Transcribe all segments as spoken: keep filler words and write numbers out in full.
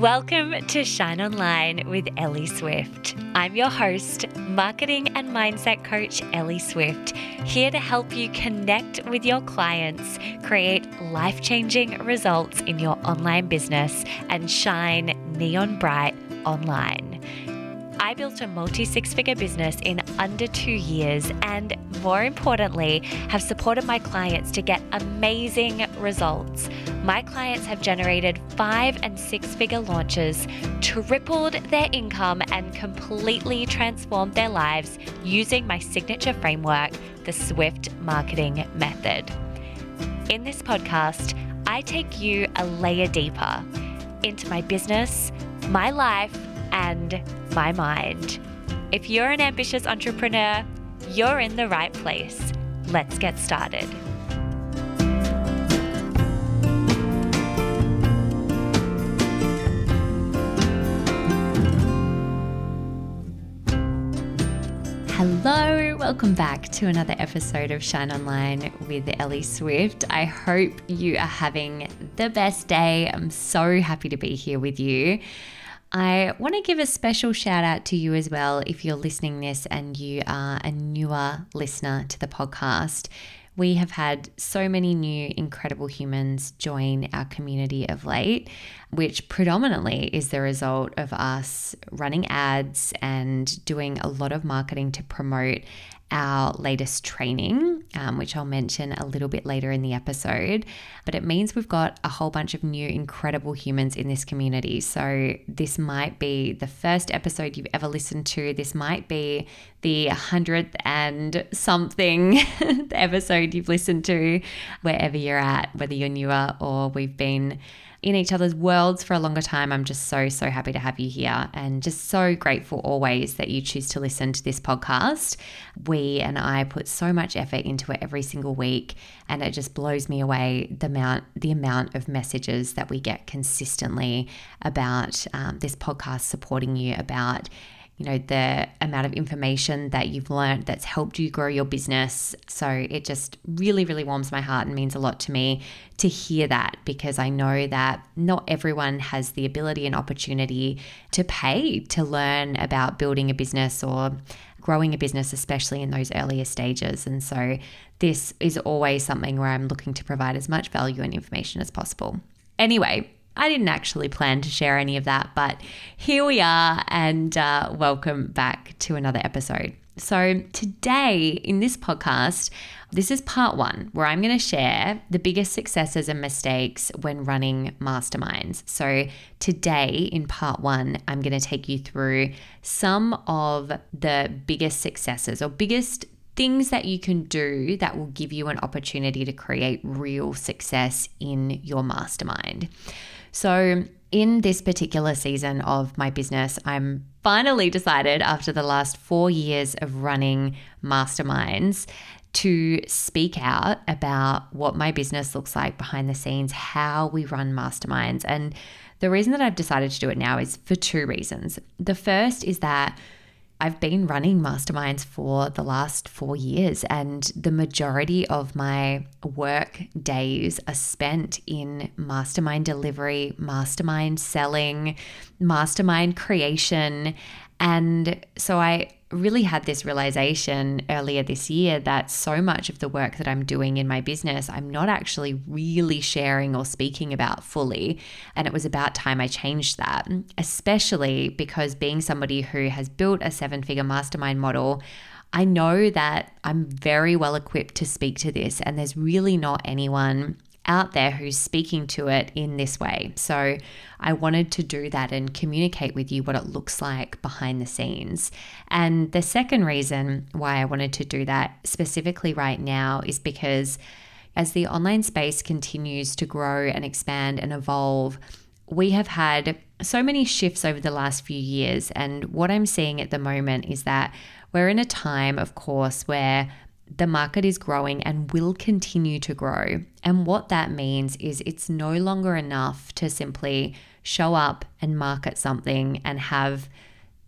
Welcome to Shine Online with Ellie Swift. I'm your host, marketing and mindset coach Ellie Swift, here to help you connect with your clients, create life-changing results in your online business, and shine neon bright online. I built a multi-six-figure business in under two years and, more importantly, have supported my clients to get amazing results. My clients have generated five and six-figure launches, tripled their income, and completely transformed their lives using my signature framework, the Swift Marketing Method. In this podcast, I take you a layer deeper into my business, my life, and my mind. If you're an ambitious entrepreneur, you're in the right place. Let's get started. Hello, welcome back to another episode of Shine Online with Ellie Swift. I hope you are having the best day. I'm so happy to be here with you. I want to give a special shout out to you as well if you're listening this and you are a newer listener to the podcast. We have had so many new incredible humans join our community of late, which predominantly is the result of us running ads and doing a lot of marketing to promote our latest training, um, which I'll mention a little bit later in the episode. But it means we've got a whole bunch of new incredible humans in this community. So this might be the first episode you've ever listened to. This might be the hundredth and something episode you've listened to, wherever you're at, whether you're newer or we've been in each other's worlds for a longer time. I'm just so, so happy to have you here and just so grateful always that you choose to listen to this podcast. We and I put so much effort into it every single week, and it just blows me away the amount, the amount of messages that we get consistently about um, this podcast supporting you, about you know, the amount of information that you've learned that's helped you grow your business. So it just really, really warms my heart and means a lot to me to hear that, because I know that not everyone has the ability and opportunity to pay to learn about building a business or growing a business, especially in those earlier stages. And so this is always something where I'm looking to provide as much value and information as possible. Anyway, I didn't actually plan to share any of that, but here we are, and uh, welcome back to another episode. So today in this podcast, this is part one, where I'm going to share the biggest successes and mistakes when running masterminds. So today in part one, I'm going to take you through some of the biggest successes or biggest things that you can do that will give you an opportunity to create real success in your mastermind. So in this particular season of my business, I'm finally decided after the last four years of running masterminds to speak out about what my business looks like behind the scenes, how we run masterminds. And the reason that I've decided to do it now is for two reasons. The first is that I've been running masterminds for the last four years, and the majority of my work days are spent in mastermind delivery, mastermind selling, mastermind creation. And so I really had this realization earlier this year that so much of the work that I'm doing in my business, I'm not actually really sharing or speaking about fully. And it was about time I changed that, especially because being somebody who has built a seven-figure mastermind model, I know that I'm very well equipped to speak to this, and there's really not anyone out there who's speaking to it in this way. So I wanted to do that and communicate with you what it looks like behind the scenes. And the second reason why I wanted to do that specifically right now is because as the online space continues to grow and expand and evolve, we have had so many shifts over the last few years. And what I'm seeing at the moment is that we're in a time, of course, where the market is growing and will continue to grow. And what that means is it's no longer enough to simply show up and market something and have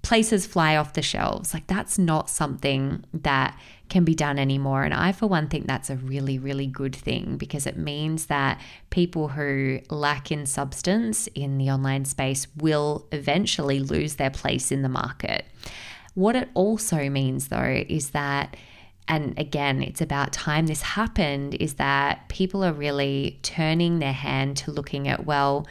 places fly off the shelves. Like, that's not something that can be done anymore. And I, for one, think that's a really, really good thing, because it means that people who lack in substance in the online space will eventually lose their place in the market. What it also means, though, is that, and again, it's about time this happened, is that people are really turning their hand to looking at, well,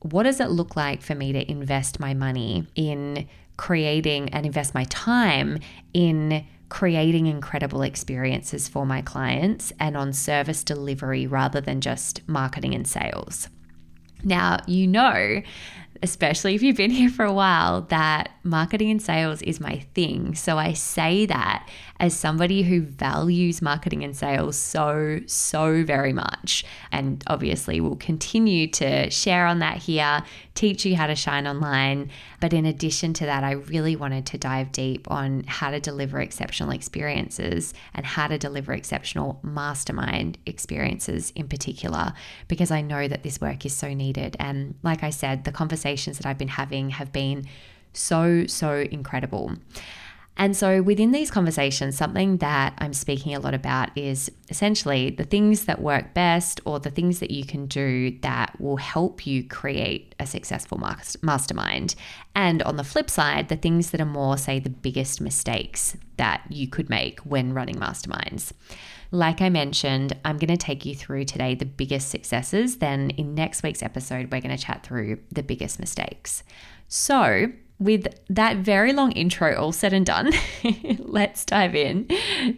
what does it look like for me to invest my money in creating and invest my time in creating incredible experiences for my clients and on service delivery rather than just marketing and sales. Now, you know, especially if you've been here for a while, that marketing and sales is my thing. So I say that as somebody who values marketing and sales so, so very much, and obviously will continue to share on that here, teach you how to shine online. But in addition to that, I really wanted to dive deep on how to deliver exceptional experiences and how to deliver exceptional mastermind experiences in particular, because I know that this work is so needed. And like I said, the conversation that I've been having have been so, so incredible. And so within these conversations, something that I'm speaking a lot about is essentially the things that work best, or the things that you can do that will help you create a successful mastermind. And on the flip side, the things that are more, say, the biggest mistakes that you could make when running masterminds. Like I mentioned, I'm going to take you through today the biggest successes. Then in next week's episode, we're going to chat through the biggest mistakes. So with that very long intro all said and done, let's dive in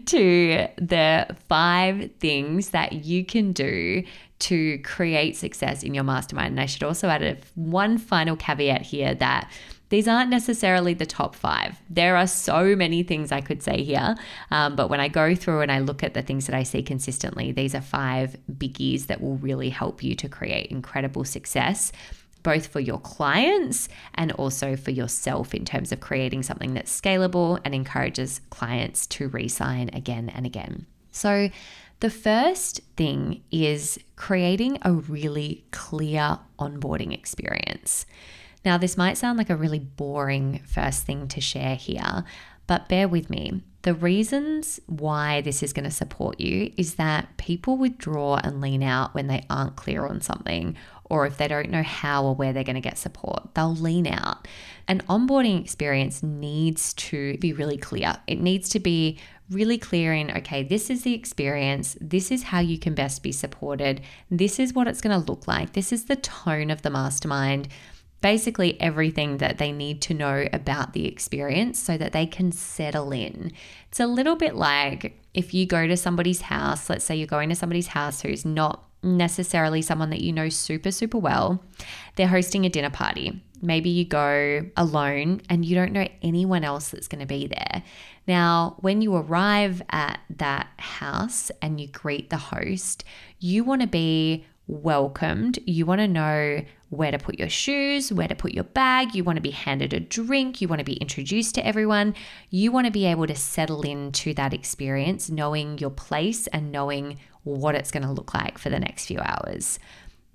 to the five things that you can do to create success in your mastermind. And I should also add a, one final caveat here that these aren't necessarily the top five. There are so many things I could say here, um, but when I go through and I look at the things that I see consistently, these are five biggies that will really help you to create incredible success, both for your clients and also for yourself, in terms of creating something that's scalable and encourages clients to re-sign again and again. So the first thing is creating a really clear onboarding experience. Now, this might sound like a really boring first thing to share here, but bear with me. The reasons why this is going to support you is that people withdraw and lean out when they aren't clear on something, or if they don't know how or where they're going to get support, they'll lean out. An onboarding experience needs to be really clear. It needs to be really clear in, okay, this is the experience. This is how you can best be supported. This is what it's going to look like. This is the tone of the mastermind. Basically everything that they need to know about the experience so that they can settle in. It's a little bit like if you go to somebody's house, let's say you're going to somebody's house who's not necessarily someone that you know super, super well. They're hosting a dinner party. Maybe you go alone and you don't know anyone else that's going to be there. Now, when you arrive at that house and you greet the host, you want to be welcomed. You want to know where to put your shoes, where to put your bag. You want to be handed a drink. You want to be introduced to everyone. You want to be able to settle into that experience, knowing your place and knowing what it's going to look like for the next few hours.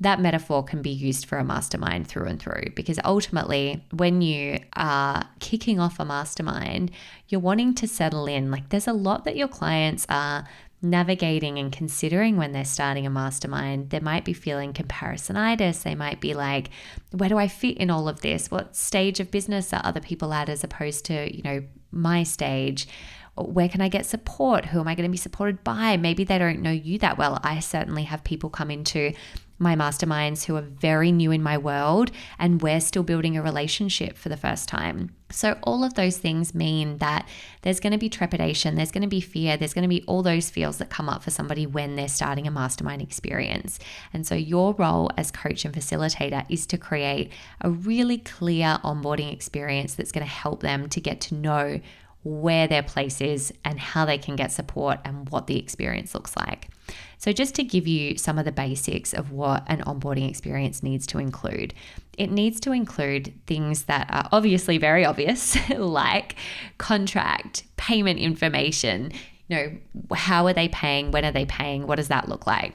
That metaphor can be used for a mastermind through and through, because ultimately when you are kicking off a mastermind, you're wanting to settle in. Like, there's a lot that your clients are navigating and considering when they're starting a mastermind. They might be feeling comparisonitis. They might be like, where do I fit in all of this? What stage of business are other people at as opposed to, you know, my stage? Where can I get support? Who am I going to be supported by? Maybe they don't know you that well. I certainly have people come into my masterminds who are very new in my world, and we're still building a relationship for the first time. So all of those things mean that there's going to be trepidation, there's going to be fear, there's going to be all those feels that come up for somebody when they're starting a mastermind experience. And so your role as coach and facilitator is to create a really clear onboarding experience that's going to help them to get to know where their place is and how they can get support and what the experience looks like. So just to give you some of the basics of what an onboarding experience needs to include, it needs to include things that are obviously very obvious, like contract, payment information, you know, how are they paying? When are they paying? What does that look like?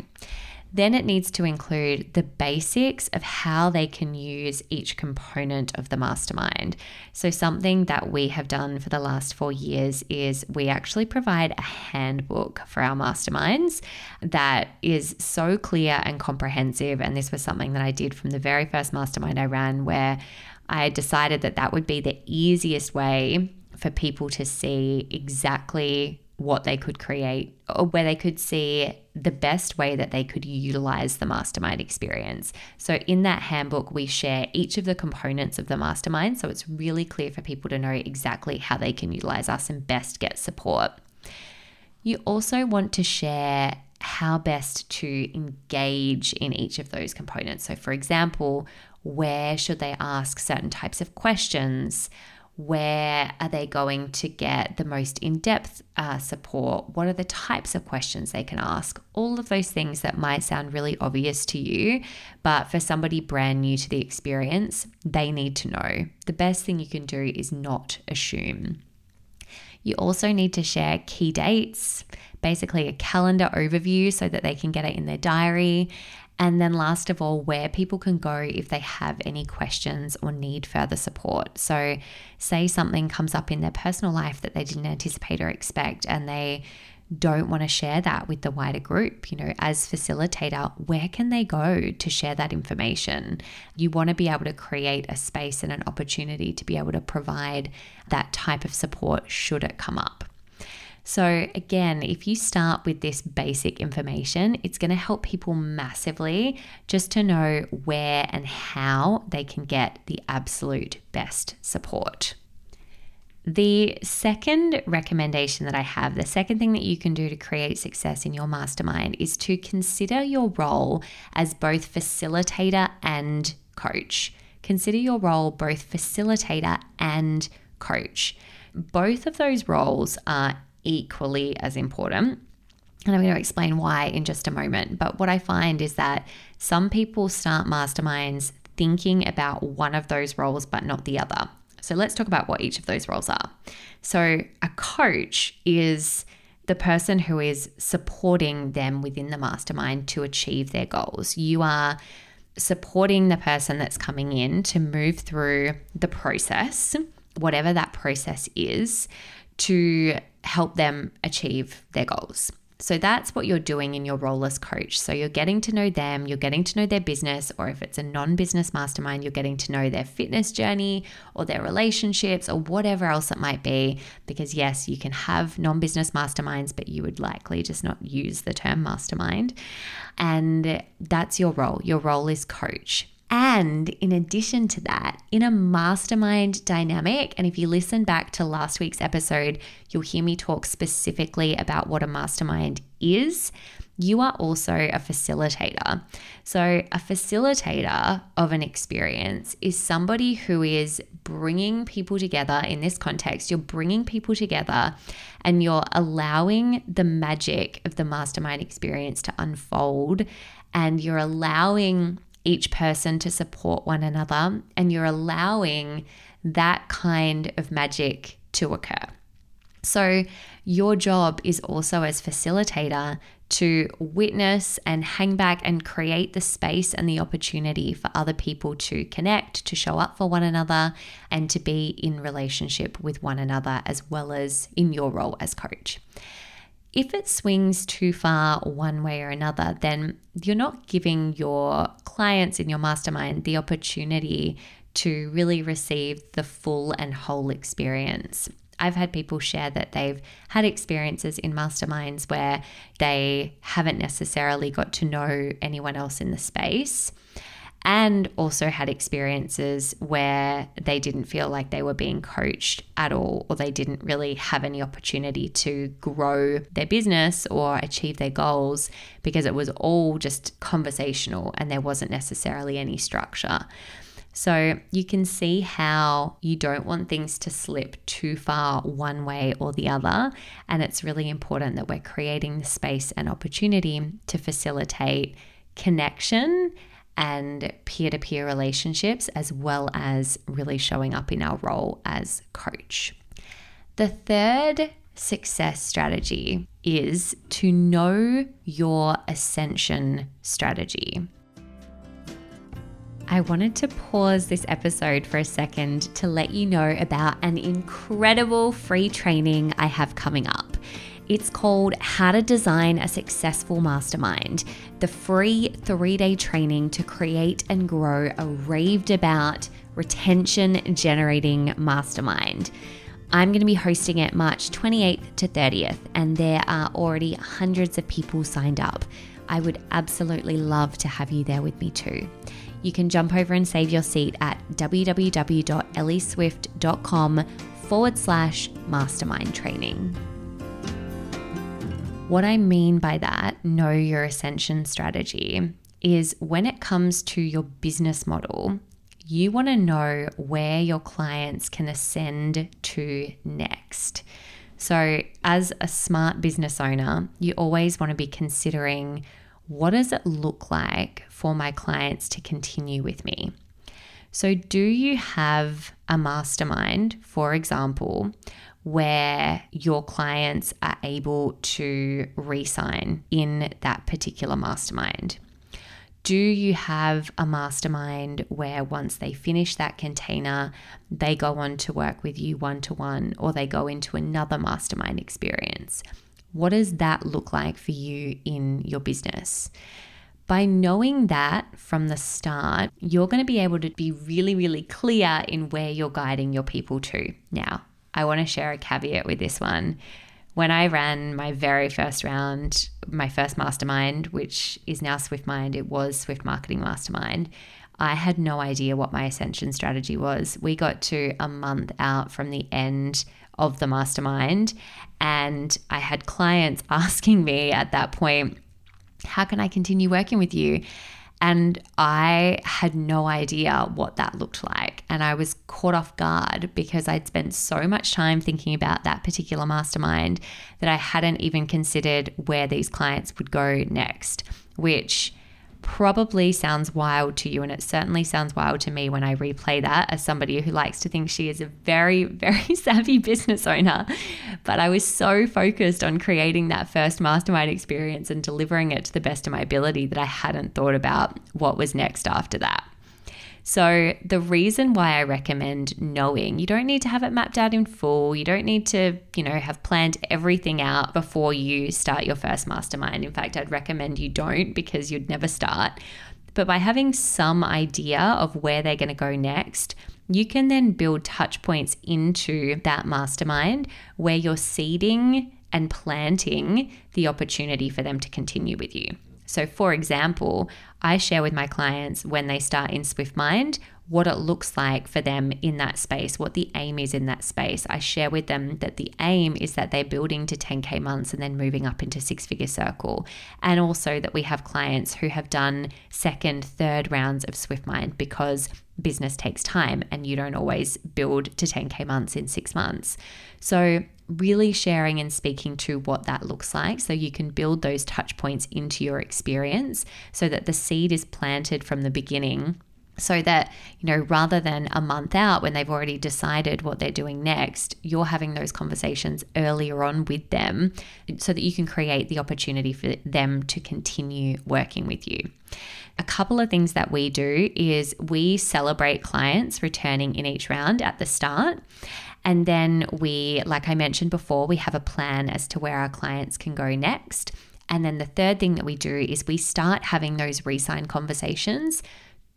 then it needs to include the basics of how they can use each component of the mastermind. So something that we have done for the last four years is we actually provide a handbook for our masterminds that is so clear and comprehensive. And this was something that I did from the very first mastermind I ran, where I decided that that would be the easiest way for people to see exactly what they could create, or where they could see the best way that they could utilize the mastermind experience. So in that handbook, we share each of the components of the mastermind. So it's really clear for people to know exactly how they can utilize us and best get support. You also want to share how best to engage in each of those components. So for example, where should they ask certain types of questions? Where are they going to get the most in-depth uh, support? What are the types of questions they can ask? All of those things that might sound really obvious to you, but for somebody brand new to the experience, they need to know. The best thing you can do is not assume. You also need to share key dates, basically a calendar overview so that they can get it in their diary. And then last of all, where people can go if they have any questions or need further support. So say something comes up in their personal life that they didn't anticipate or expect, and they don't want to share that with the wider group, you know, as facilitator, where can they go to share that information? You want to be able to create a space and an opportunity to be able to provide that type of support should it come up. So again, if you start with this basic information, it's going to help people massively just to know where and how they can get the absolute best support. The second recommendation that I have, the second thing that you can do to create success in your mastermind, is to consider your role as both facilitator and coach. Consider your role both facilitator and coach. Both of those roles are equally as important, and I'm going to explain why in just a moment. But what I find is that some people start masterminds thinking about one of those roles but not the other. So let's talk about what each of those roles are. So a coach is the person who is supporting them within the mastermind to achieve their goals. You are supporting the person that's coming in to move through the process, whatever that process is, to help them achieve their goals. So that's what you're doing in your role as coach. So you're getting to know them, you're getting to know their business, or if it's a non-business mastermind, you're getting to know their fitness journey or their relationships or whatever else it might be. Because yes, you can have non-business masterminds, but you would likely just not use the term mastermind. And that's your role. Your role is coach. And in addition to that, in a mastermind dynamic, and if you listen back to last week's episode, you'll hear me talk specifically about what a mastermind is. You are also a facilitator. So a facilitator of an experience is somebody who is bringing people together. In this context, you're bringing people together and you're allowing the magic of the mastermind experience to unfold, and you're allowing each person to support one another, and you're allowing that kind of magic to occur. So your job is also as facilitator to witness and hang back and create the space and the opportunity for other people to connect, to show up for one another, and to be in relationship with one another, as well as in your role as coach. If it swings too far one way or another, then you're not giving your clients in your mastermind the opportunity to really receive the full and whole experience. I've had people share that they've had experiences in masterminds where they haven't necessarily got to know anyone else in the space, and also had experiences where they didn't feel like they were being coached at all, or they didn't really have any opportunity to grow their business or achieve their goals because it was all just conversational and there wasn't necessarily any structure. So you can see how you don't want things to slip too far one way or the other. And it's really important that we're creating the space and opportunity to facilitate connection and peer-to-peer relationships, as well as really showing up in our role as coach. The third success strategy is to know your ascension strategy. I wanted to pause this episode for a second to let you know about an incredible free training I have coming up. It's called How to Design a Successful Mastermind, the free three-day training to create and grow a raved-about, retention-generating mastermind. I'm going to be hosting it March twenty-eighth to thirtieth, and there are already hundreds of people signed up. I would absolutely love to have you there with me too. You can jump over and save your seat at www.ellieswift.com forward slash mastermind training. What I mean by that, know your ascension strategy, is when it comes to your business model, you want to know where your clients can ascend to next. So as a smart business owner, you always want to be considering, what does it look like for my clients to continue with me? So do you have a mastermind, for example, where your clients are able to re-sign in that particular mastermind? Do you have a mastermind where once they finish that container, they go on to work with you one-to-one, or they go into another mastermind experience? What does that look like for you in your business? By knowing that from the start, you're going to be able to be really, really clear in where you're guiding your people to. Now, I want to share a caveat with this one. When I ran my very first round, my first mastermind, which is now Swift Mind, it was Swift Marketing Mastermind, I had no idea what my ascension strategy was. We got to a month out from the end of the mastermind, and I had clients asking me at that point, how can I continue working with you? And I had no idea what that looked like. And I was caught off guard because I'd spent so much time thinking about that particular mastermind that I hadn't even considered where these clients would go next, which probably sounds wild to you. And it certainly sounds wild to me when I replay that as somebody who likes to think she is a very, very savvy business owner. But I was so focused on creating that first mastermind experience and delivering it to the best of my ability that I hadn't thought about what was next after that. So the reason why I recommend knowing, you don't need to have it mapped out in full. You don't need to, you know, have planned everything out before you start your first mastermind. In fact, I'd recommend you don't, because you'd never start. But by having some idea of where they're going to go next, you can then build touch points into that mastermind where you're seeding and planting the opportunity for them to continue with you. So for example, I share with my clients when they start in Swift Mind, what it looks like for them in that space, what the aim is in that space. I share with them that the aim is that they're building to ten K months and then moving up into Six Figure Circle. And also that we have clients who have done second, third rounds of Swift Mind, because business takes time and you don't always build to ten K months in six months. So really sharing and speaking to what that looks like, so you can build those touch points into your experience so that the seed is planted from the beginning, so that, you know, rather than a month out when they've already decided what they're doing next, you're having those conversations earlier on with them so that you can create the opportunity for them to continue working with you. A couple of things that we do is we celebrate clients returning in each round at the start. And then we, like I mentioned before, we have a plan as to where our clients can go next. And then the third thing that we do is we start having those re-sign conversations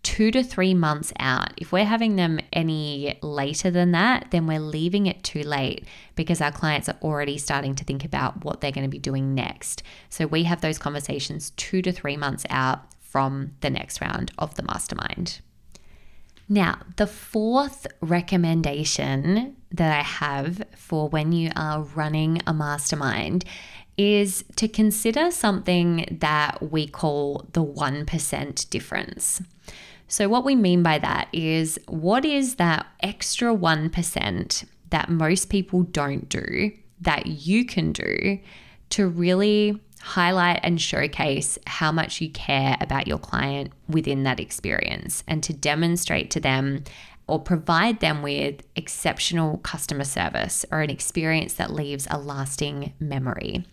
two to three months out. If we're having them any later than that, then we're leaving it too late, because our clients are already starting to think about what they're going to be doing next. So we have those conversations two to three months out from the next round of the mastermind. Now, the fourth recommendation that I have for when you are running a mastermind is to consider something that we call the one percent difference. So what we mean by that is, what is that extra one percent that most people don't do that you can do to really highlight and showcase how much you care about your client within that experience, and to demonstrate to them or provide them with exceptional customer service or an experience that leaves a lasting memory.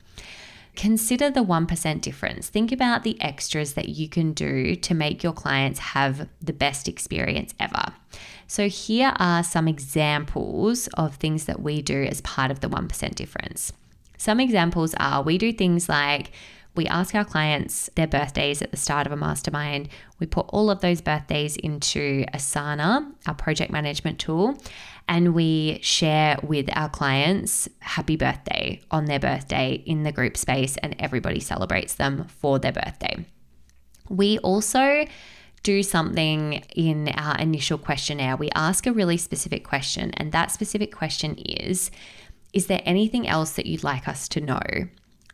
Consider the one percent difference. Think about the extras that you can do to make your clients have the best experience ever. So here are some examples of things that we do as part of the one percent difference. Some examples are we do things like we ask our clients their birthdays at the start of a mastermind. We put all of those birthdays into Asana, our project management tool, and we share with our clients happy birthday on their birthday in the group space, and everybody celebrates them for their birthday. We also do something in our initial questionnaire. We ask a really specific question, and that specific question is, is there anything else that you'd like us to know?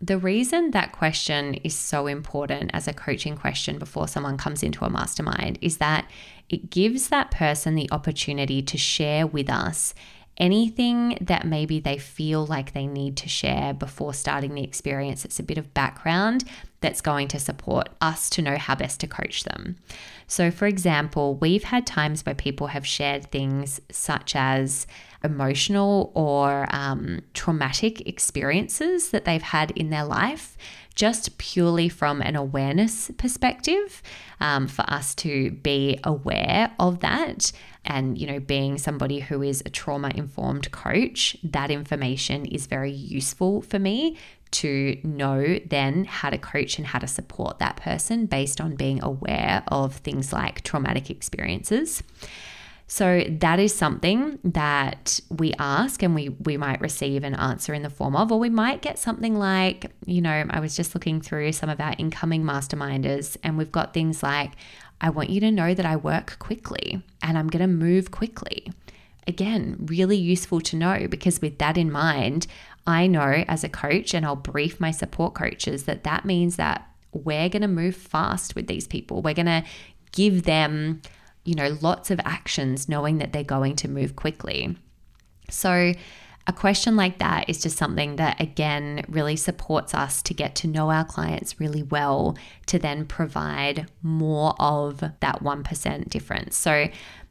The reason that question is so important as a coaching question before someone comes into a mastermind is that it gives that person the opportunity to share with us anything that maybe they feel like they need to share before starting the experience. It's a bit of background that's going to support us to know how best to coach them. So for example, we've had times where people have shared things such as emotional or um, traumatic experiences that they've had in their life, just purely from an awareness perspective, um, for us to be aware of that. And, you know, being somebody who is a trauma-informed coach, that information is very useful for me to know then how to coach and how to support that person based on being aware of things like traumatic experiences. So that is something that we ask, and we, we might receive an answer in the form of, or we might get something like, you know, I was just looking through some of our incoming masterminders, and we've got things like, I want you to know that I work quickly and I'm going to move quickly. Again, really useful to know, because with that in mind, I know as a coach, and I'll brief my support coaches, that that means that we're going to move fast with these people. We're going to give them, you know, lots of actions, knowing that they're going to move quickly. So a question like that is just something that, again, really supports us to get to know our clients really well, to then provide more of that one percent difference. So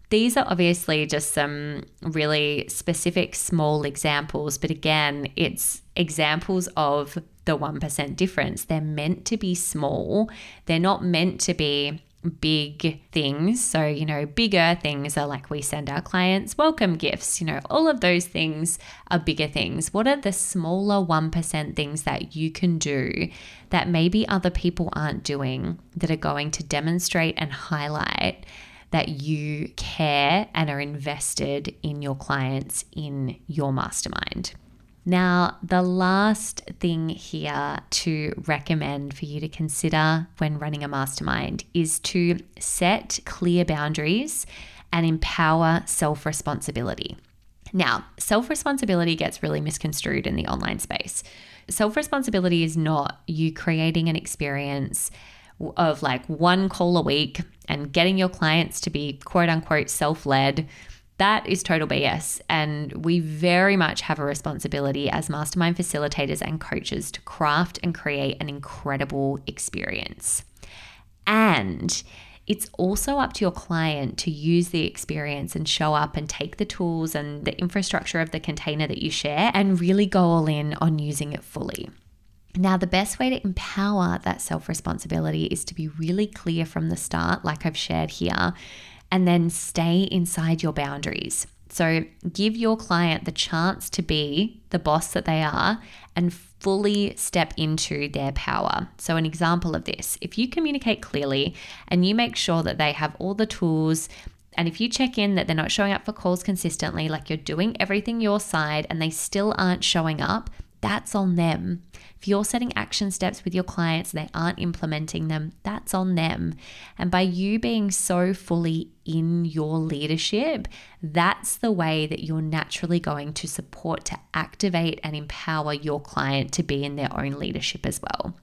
these are obviously just some really specific small examples, but again, it's examples of the one percent difference. They're meant to be small. They're not meant to be big things. So, you know, bigger things are like we send our clients welcome gifts, you know, all of those things are bigger things. What are the smaller one percent things that you can do that maybe other people aren't doing, that are going to demonstrate and highlight that you care and are invested in your clients, in your mastermind? Now, the last thing here to recommend for you to consider when running a mastermind is to set clear boundaries and empower self-responsibility. Now, self-responsibility gets really misconstrued in the online space. Self-responsibility is not you creating an experience of like one call a week and getting your clients to be quote unquote self-led. That is total B S. And we very much have a responsibility as mastermind facilitators and coaches to craft and create an incredible experience. And it's also up to your client to use the experience and show up and take the tools and the infrastructure of the container that you share and really go all in on using it fully. Now, the best way to empower that self-responsibility is to be really clear from the start, like I've shared here, and then stay inside your boundaries. So give your client the chance to be the boss that they are and fully step into their power. So an example of this, if you communicate clearly and you make sure that they have all the tools, and if you check in that they're not showing up for calls consistently, like you're doing everything your side and they still aren't showing up, that's on them. If you're setting action steps with your clients and they aren't implementing them, that's on them. And by you being so fully in your leadership, that's the way that you're naturally going to support, to activate and empower your client to be in their own leadership as well.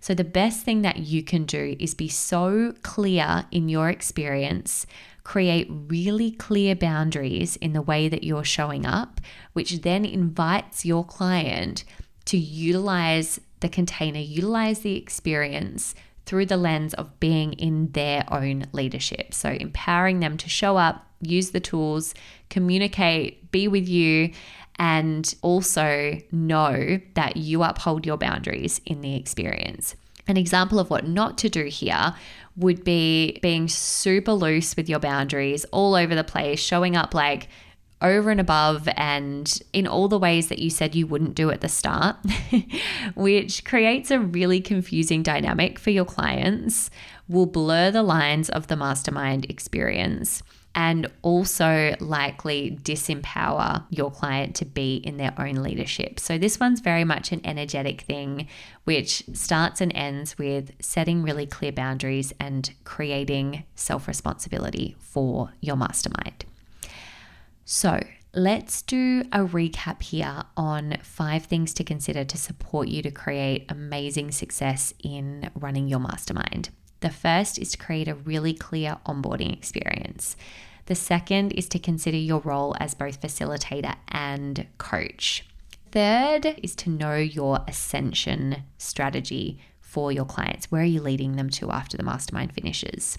So the best thing that you can do is be so clear in your experience, create really clear boundaries in the way that you're showing up, which then invites your client to utilize the container, utilize the experience through the lens of being in their own leadership. So empowering them to show up, use the tools, communicate, be with you, and also know that you uphold your boundaries in the experience. An example of what not to do here would be being super loose with your boundaries all over the place, showing up like over and above and in all the ways that you said you wouldn't do at the start, which creates a really confusing dynamic for your clients, will blur the lines of the mastermind experience, and also likely disempower your client to be in their own leadership. So this one's very much an energetic thing, which starts and ends with setting really clear boundaries and creating self-responsibility for your mastermind. So let's do a recap here on five things to consider to support you to create amazing success in running your mastermind. The first is to create a really clear onboarding experience. The second is to consider your role as both facilitator and coach. Third is to know your ascension strategy for your clients. Where are you leading them to after the mastermind finishes?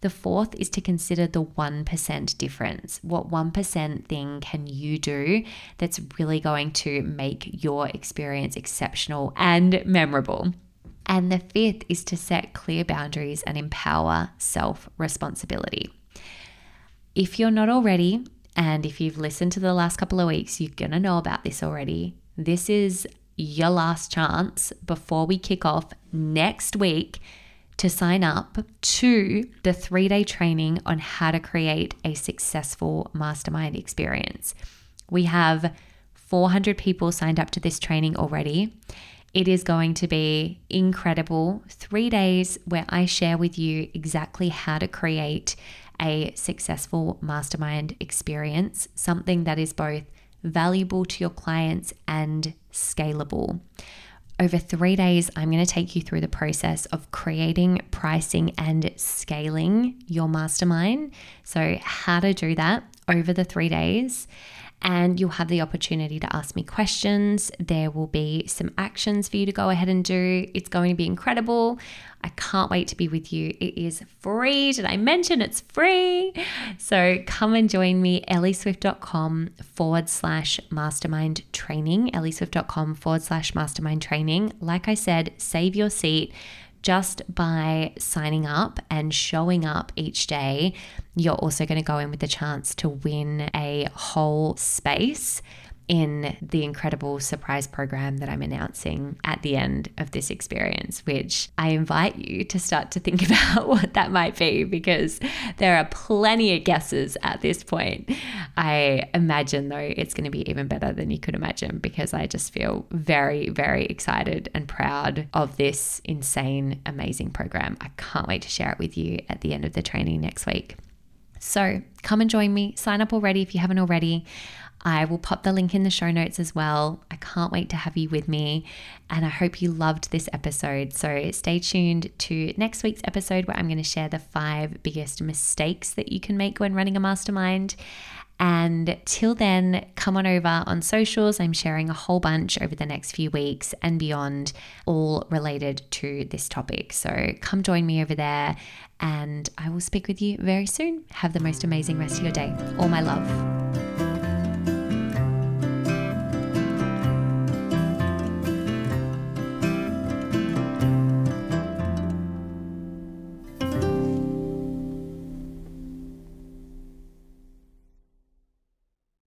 The fourth is to consider the one percent difference. What one percent thing can you do that's really going to make your experience exceptional and memorable? And the fifth is to set clear boundaries and empower self-responsibility. If you're not already, and if you've listened to the last couple of weeks, you're going to know about this already. This is your last chance before we kick off next week to sign up to the three-day training on how to create a successful mastermind experience. We have four hundred people signed up to this training already. It is going to be incredible. Three days where I share with you exactly how to create a successful mastermind experience, something that is both valuable to your clients and scalable. Over three days, I'm going to take you through the process of creating, pricing, and scaling your mastermind. So how to do that over the three days. And you'll have the opportunity to ask me questions. There will be some actions for you to go ahead and do. It's going to be incredible. I can't wait to be with you. It is free. Did I mention it's free? So come and join me, ellieswift.com forward slash mastermind training, ellieswift.com forward slash mastermind training. Like I said, save your seat. Just by signing up and showing up each day, you're also going to go in with the chance to win a whole space in the incredible surprise program that I'm announcing at the end of this experience, which I invite you to start to think about what that might be, because there are plenty of guesses at this point. I imagine, though, it's going to be even better than you could imagine, because I just feel very, very excited and proud of this insane, amazing program. I can't wait to share it with you at the end of the training next week. So come and join me. Sign up already if you haven't already. I will pop the link in the show notes as well. I can't wait to have you with me, and I hope you loved this episode. So stay tuned to next week's episode, where I'm going to share the five biggest mistakes that you can make when running a mastermind. And till then, come on over on socials. I'm sharing a whole bunch over the next few weeks and beyond, all related to this topic. So come join me over there, and I will speak with you very soon. Have the most amazing rest of your day. All my love.